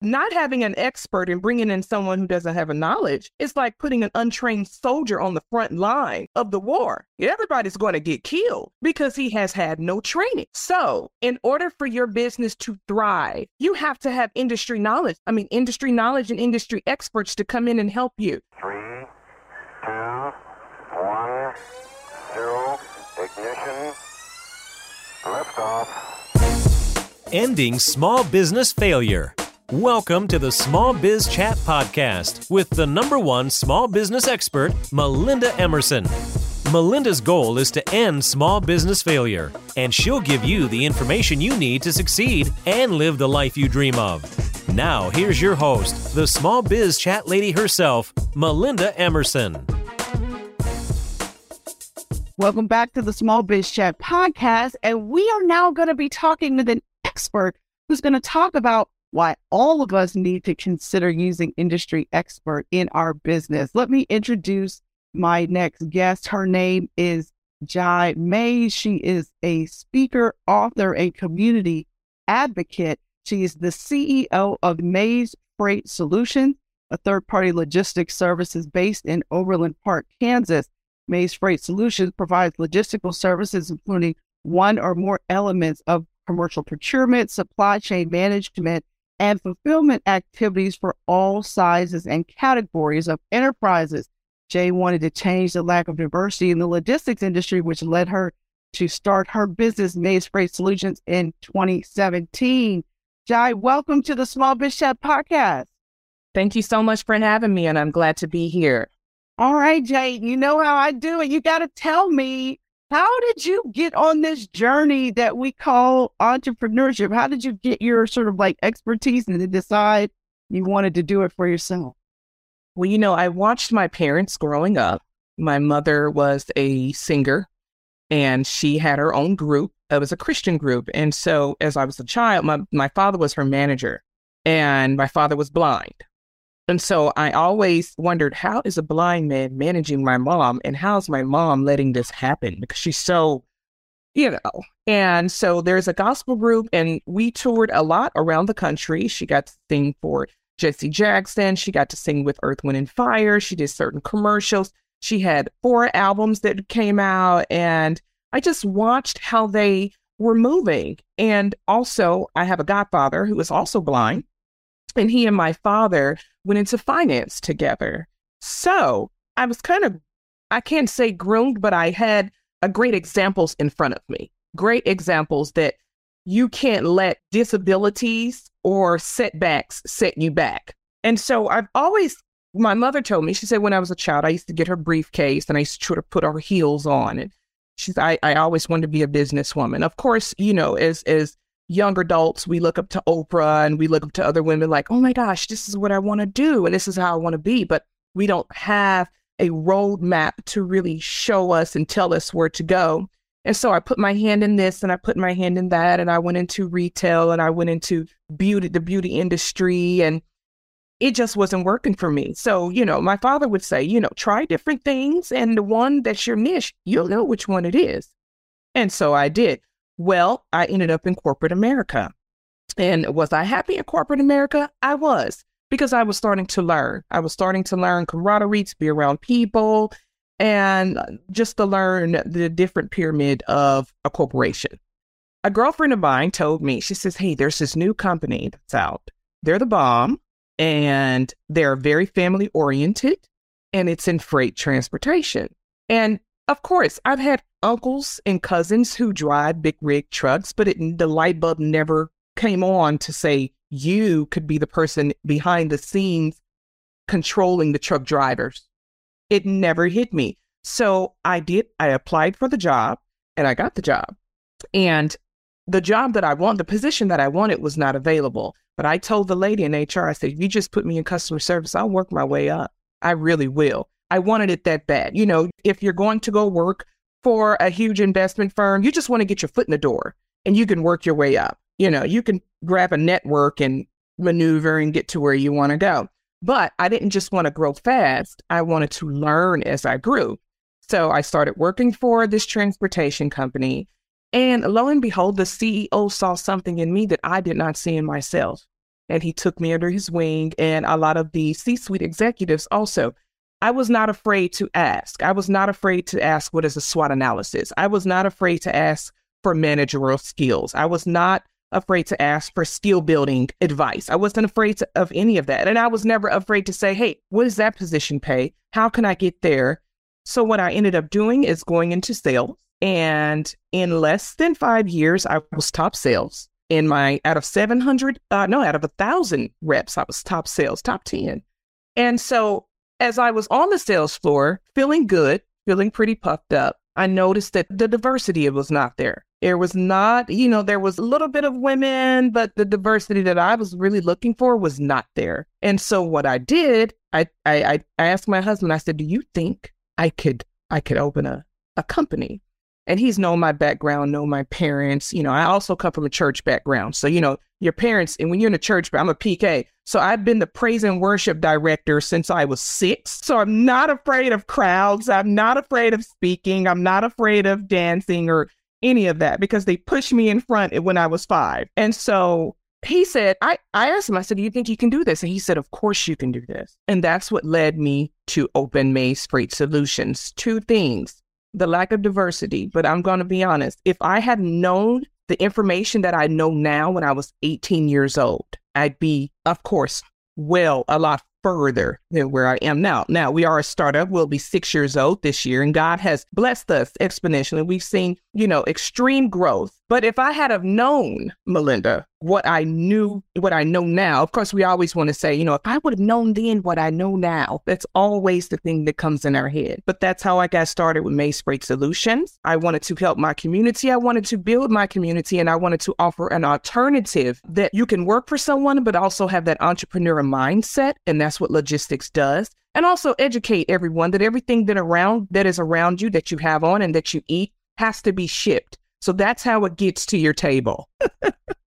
not having an expert and bringing in someone who doesn't have a knowledge, it's like putting an untrained soldier on the front line of the war. Everybody's going to get killed because he has had no training. So in order for your business to thrive, you have to have industry knowledge. I mean, industry knowledge and industry experts to come in and help you. 3, 2, 1, 0, ignition, liftoff. Ending small business failure. Welcome to the Small Biz Chat podcast with the #1 small business expert, Melinda Emerson. Melinda's goal is to end small business failure, and she'll give you the information you need to succeed and live the life you dream of. Now, here's your host, the Small Biz Chat lady herself, Melinda Emerson. Welcome back to the Small Biz Chat podcast, and we are now going to be talking with an expert who's going to talk about why all of us need to consider using industry expert in our business. Let me introduce my next guest. Her name is Jai Maze. She is a speaker, author, and community advocate. She is the CEO of Maze Freight Solutions, a third-party logistics services based in Overland Park, Kansas. Maze Freight Solutions provides logistical services, including one or more elements of commercial procurement, supply chain management, and fulfillment activities for all sizes and categories of enterprises. Jay wanted to change the lack of diversity in the logistics industry, which led her to start her business, Maze Freight Solutions, in 2017. Jai, welcome to the Small Biz Chat podcast. Thank you so much for having me, and I'm glad to be here. All right, Jay, you know how I do it. You got to tell me, how did you get on this journey that we call entrepreneurship? How did you get your sort of like expertise and then decide you wanted to do it for yourself? Well, I watched my parents growing up. My mother was a singer and she had her own group. It was a Christian group. And so as I was a child, my father was her manager and my father was blind. And so I always wondered, how is a blind man managing my mom, and how's my mom letting this happen? Because she's so, And so there's a gospel group, and we toured a lot around the country. She got to sing for Jesse Jackson. She got to sing with Earth, Wind, and Fire. She did certain commercials. She had 4 albums that came out, and I just watched how they were moving. And also, I have a godfather who is also blind. And he and my father went into finance together. So I was kind of, I can't say groomed, but I had great examples in front of me. Great examples that you can't let disabilities or setbacks set you back. And so I've always, my mother told me, she said when I was a child, I used to get her briefcase and I used to try to put her heels on. And I always wanted to be a businesswoman. Of course, as young adults, we look up to Oprah and we look up to other women like, oh my gosh, this is what I want to do and this is how I want to be. But we don't have a roadmap to really show us and tell us where to go. And so I put my hand in this and I put my hand in that, and I went into retail and I went into the beauty industry, and it just wasn't working for me. So, my father would say, try different things, and the one that's your niche, you'll know which one it is. And so I did. Well, I ended up in corporate America. And was I happy in corporate America? I was, because I was starting to learn. I was starting to learn camaraderie, to be around people, and just to learn the different pyramid of a corporation. A girlfriend of mine told me, she says, hey, there's this new company that's out. They're the bomb, and they're very family oriented, and it's in freight transportation. And of course, I've had uncles and cousins who drive big rig trucks, but the light bulb never came on to say you could be the person behind the scenes controlling the truck drivers. It never hit me. So I applied for the job, and I got the job. And the job that I wanted, the position that I wanted, was not available. But I told the lady in HR, I said, if you just put me in customer service, I'll work my way up. I really will. I wanted it that bad. If you're going to go work for a huge investment firm, you just want to get your foot in the door and you can work your way up. You can grab a network and maneuver and get to where you want to go. But I didn't just want to grow fast. I wanted to learn as I grew. So I started working for this transportation company. And lo and behold, the CEO saw something in me that I did not see in myself. and he took me under his wing, and a lot of the C-suite executives also. I was not afraid to ask. I was not afraid to ask, what is a SWOT analysis? I was not afraid to ask for managerial skills. I was not afraid to ask for skill building advice. I wasn't afraid of any of that. And I was never afraid to say, hey, what does that position pay? How can I get there? So what I ended up doing is going into sales. And in less than 5 years, I was top sales. Out of 1,000 reps, I was top sales, top 10. And so as I was on the sales floor, feeling good, feeling pretty puffed up, I noticed that the diversity was not there. There was not, there was a little bit of women, but the diversity that I was really looking for was not there. And so what I did, I asked my husband, I said, do you think I could open a company? And he's known my background, know my parents. I also come from a church background. So, your parents, and when you're in a church, I'm a PK. So I've been the praise and worship director since I was 6. So I'm not afraid of crowds. I'm not afraid of speaking. I'm not afraid of dancing or any of that, because they pushed me in front when I was 5. And so he said, I asked him, I said, do you think you can do this? And he said, of course you can do this. And that's what led me to open Maze Freight Solutions. 2 things. The lack of diversity, but I'm going to be honest. If I had known the information that I know now when I was 18 years old, I'd be, of course, a lot further than where I am now. Now, we are a startup. We'll be 6 years old this year, and God has blessed us exponentially. We've seen, extreme growth. But if I had have known, Melinda, what I know now, of course, we always want to say, if I would have known then what I know now, that's always the thing that comes in our head. But that's how I got started with Maze Freight Solutions. I wanted to help my community. I wanted to build my community, and I wanted to offer an alternative that you can work for someone, but also have that entrepreneur mindset. And that's what logistics does. And also educate everyone that everything that is around you, that you have on and that you eat, has to be shipped. So that's how it gets to your table.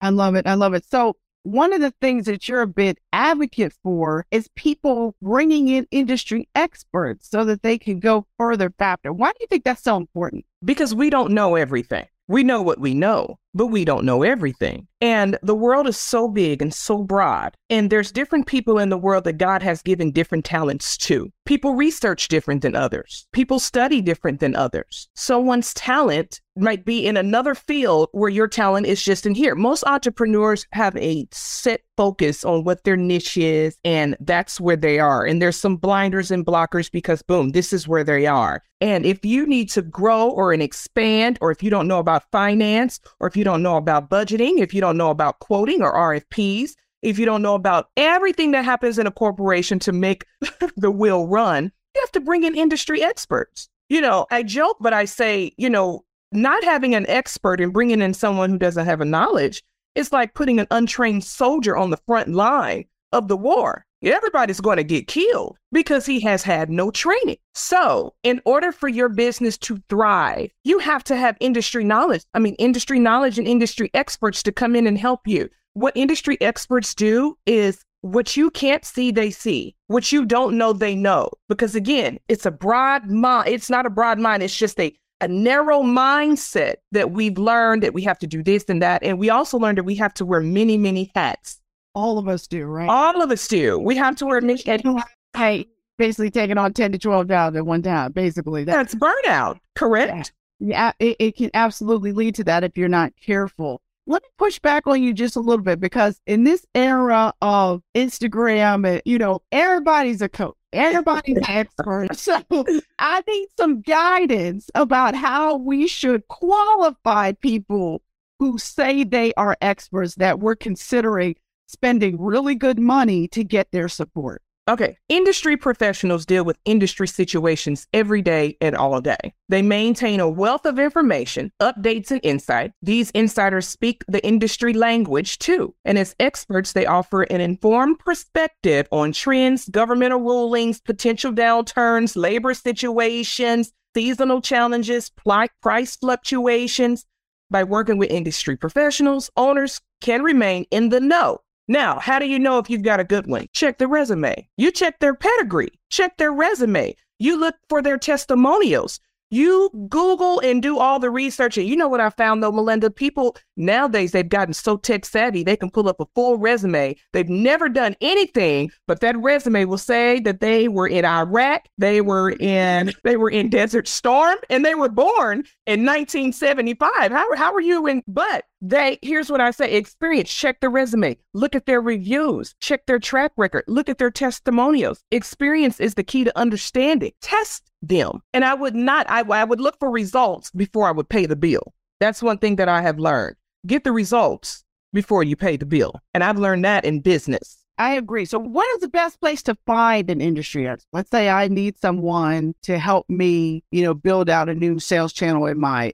I love it. I love it. So one of the things that you're a big advocate for is people bringing in industry experts so that they can go further, faster. Why do you think that's so important? Because we don't know everything. We know what we know, but we don't know everything. And the world is so big and so broad. And there's different people in the world that God has given different talents to. People research different than others. People study different than others. Someone's talent might be in another field where your talent is just in here. Most entrepreneurs have a set focus on what their niche is, and that's where they are. And there's some blinders and blockers because, boom, this is where they are. And if you need to grow or expand, or if you don't know about finance, or if you don't know about budgeting, if you don't know about quoting or RFPs, if you don't know about everything that happens in a corporation to make the wheel run, you have to bring in industry experts. I joke, but I say, not having an expert and bringing in someone who doesn't have a knowledge is like putting an untrained soldier on the front line of the war. Everybody's going to get killed because he has had no training. So in order for your business to thrive, you have to have industry knowledge. Industry knowledge and industry experts to come in and help you. What industry experts do is what you can't see, they see. What you don't know, they know. Because again, it's a broad mind. It's not a broad mind. It's just a narrow mindset that we've learned that we have to do this and that. And we also learned that we have to wear many, many hats. All of us do, right? All of us do. We have to wear basically taking on 10 to 12 jobs at one time, basically. That's burnout, correct? Yeah, it can absolutely lead to that if you're not careful. Let me push back on you just a little bit, because in this era of Instagram, everybody's a coach. Everybody's an expert. So I need some guidance about how we should qualify people who say they are experts that we're considering spending really good money to get their support. Okay. Industry professionals deal with industry situations every day and all day. They maintain a wealth of information, updates, and insight. These insiders speak the industry language too. And as experts, they offer an informed perspective on trends, governmental rulings, potential downturns, labor situations, seasonal challenges, price fluctuations. By working with industry professionals, owners can remain in the know. Now, how do you know if you've got a good one? Check the resume. You check their pedigree. Check their resume. You look for their testimonials. You Google and do all the research. And you know what I found, though, Melinda? People nowadays, they've gotten so tech savvy, they can pull up a full resume. They've never done anything, but that resume will say that they were in Iraq, they were in Desert Storm, and they were born in 1975. How were you in? But here's what I say, experience, check the resume, look at their reviews, check their track record, look at their testimonials. Experience is the key to understanding. Test them. And I would look for results before I would pay the bill. That's one thing that I have learned. Get the results before you pay the bill. And I've learned that in business. I agree. So what is the best place to find an industry expert? Let's say I need someone to help me, build out a new sales channel in my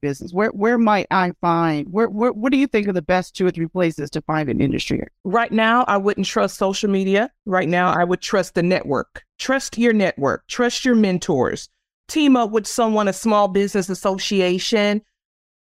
business. Where might I find, what do you think are the best 2 or 3 places to find an industry expert? Right now, I wouldn't trust social media. Right now, I would trust the network. Trust your network. Trust your mentors. Team up with someone, a small business association,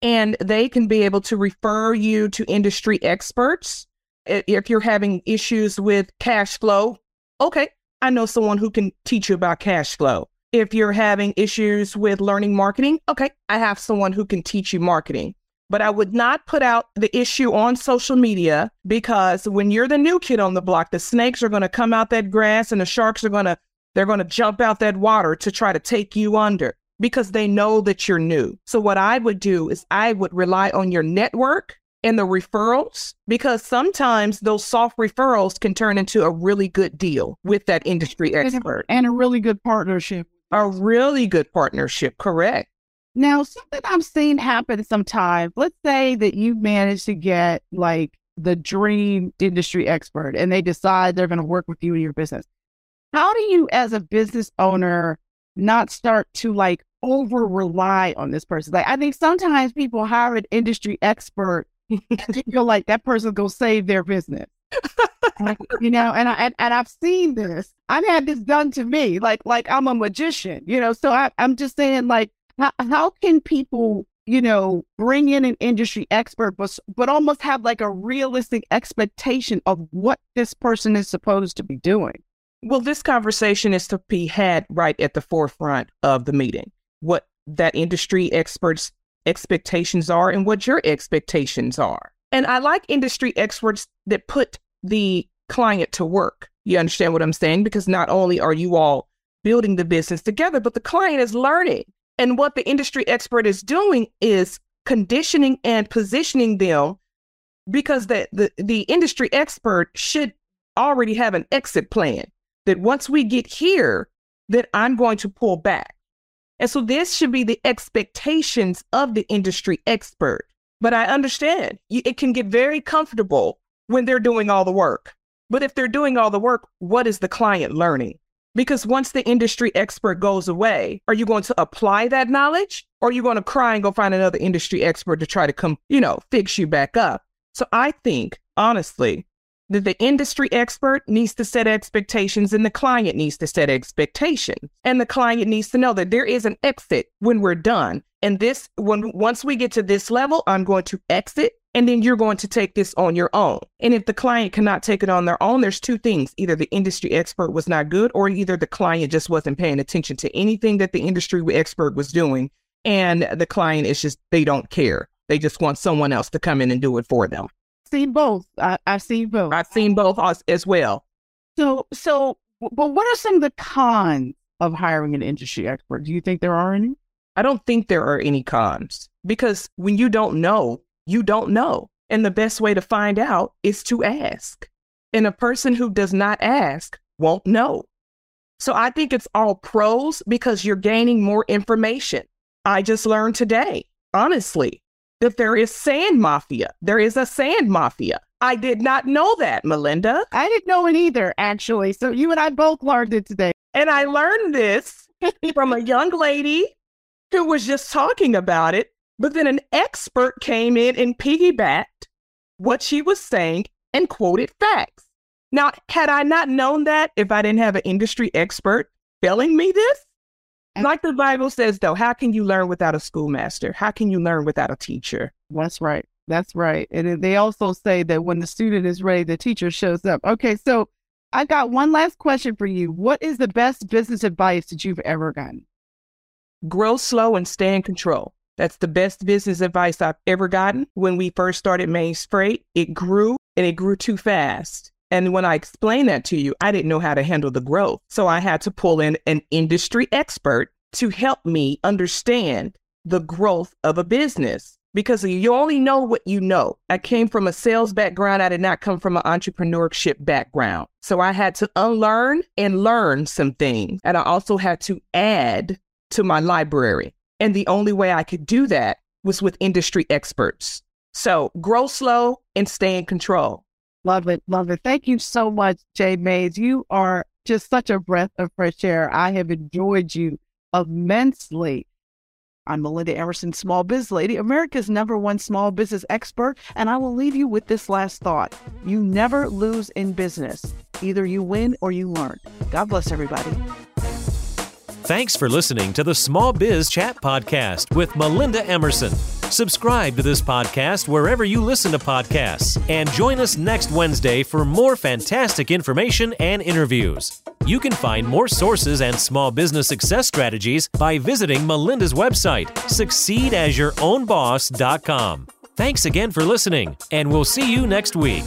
and they can be able to refer you to industry experts. If you're having issues with cash flow, okay, I know someone who can teach you about cash flow. If you're having issues with learning marketing, okay, I have someone who can teach you marketing. But I would not put out the issue on social media, because when you're the new kid on the block, the snakes are going to come out that grass and the sharks are going to jump out that water to try to take you under, because they know that you're new. So what I would do is I would rely on your network and the referrals, because sometimes those soft referrals can turn into a really good deal with that industry expert. And a really good partnership. A really good partnership, correct. Now, something I've seen happen sometimes, let's say that you manage to get like the dream industry expert and they decide they're going to work with you in your business. How do you as a business owner not start to like over-rely on this person? Like, I think sometimes people hire an industry expert and you're like, that person's going to save their business. And I've seen this. I've had this done to me, like I'm a magician, so I'm just saying, like, how can people, bring in an industry expert, but almost have like a realistic expectation of what this person is supposed to be doing? Well, this conversation is to be had right at the forefront of the meeting. What that industry expert's expectations are and what your expectations are. And I like industry experts that put the client to work. You understand what I'm saying? Because not only are you all building the business together, but the client is learning. And what the industry expert is doing is conditioning and positioning them, because the industry expert should already have an exit plan that once we get here, that I'm going to pull back. And so this should be the expectations of the industry expert. But I understand it can get very comfortable when they're doing all the work. But if they're doing all the work, what is the client learning? Because once the industry expert goes away, are you going to apply that knowledge? Or are you going to cry and go find another industry expert to try to come, fix you back up? So I think, honestly, that the industry expert needs to set expectations and the client needs to set expectations. And the client needs to know that there is an exit when we're done. And once we get to this level, I'm going to exit, and then you're going to take this on your own. And if the client cannot take it on their own, there's 2 things. Either the industry expert was not good, or either the client just wasn't paying attention to anything that the industry expert was doing. And the client is just, they don't care. They just want someone else to come in and do it for them. Seen both. I've seen both. I've seen both as well. So, but what are some of the cons of hiring an industry expert? Do you think there are any? I don't think there are any cons, because when you don't know, you don't know. And the best way to find out is to ask. And a person who does not ask won't know. So I think it's all pros, because you're gaining more information. I just learned today, honestly, that there is sand mafia. There is a sand mafia. I did not know that, Melinda. I didn't know it either, actually. So you and I both learned it today. And I learned this from a young lady who was just talking about it. But then an expert came in and piggybacked what she was saying and quoted facts. Now, had I not known that, if I didn't have an industry expert telling me this, like the Bible says, though, how can you learn without a schoolmaster? How can you learn without a teacher? That's right. That's right. And they also say that when the student is ready, the teacher shows up. Okay, so I got one last question for you. What is the best business advice that you've ever gotten? Grow slow and stay in control. That's the best business advice I've ever gotten. When we first started Maze Freight, it grew, and it grew too fast. And when I explained that to you, I didn't know how to handle the growth. So I had to pull in an industry expert to help me understand the growth of a business, because you only know what you know. I came from a sales background. I did not come from an entrepreneurship background. So I had to unlearn and learn some things. And I also had to add to my library. And the only way I could do that was with industry experts. So grow slow and stay in control. Love it. Love it. Thank you so much, Jai Maze. You are just such a breath of fresh air. I have enjoyed you immensely. I'm Melinda Emerson, Small Biz Lady, America's #1 small business expert. And I will leave you with this last thought. You never lose in business. Either you win or you learn. God bless everybody. Thanks for listening to the Small Biz Chat Podcast with Melinda Emerson. Subscribe to this podcast wherever you listen to podcasts, and join us next Wednesday for more fantastic information and interviews. You can find more sources and small business success strategies by visiting Melinda's website, succeedasyourownboss.com. Thanks again for listening, and we'll see you next week.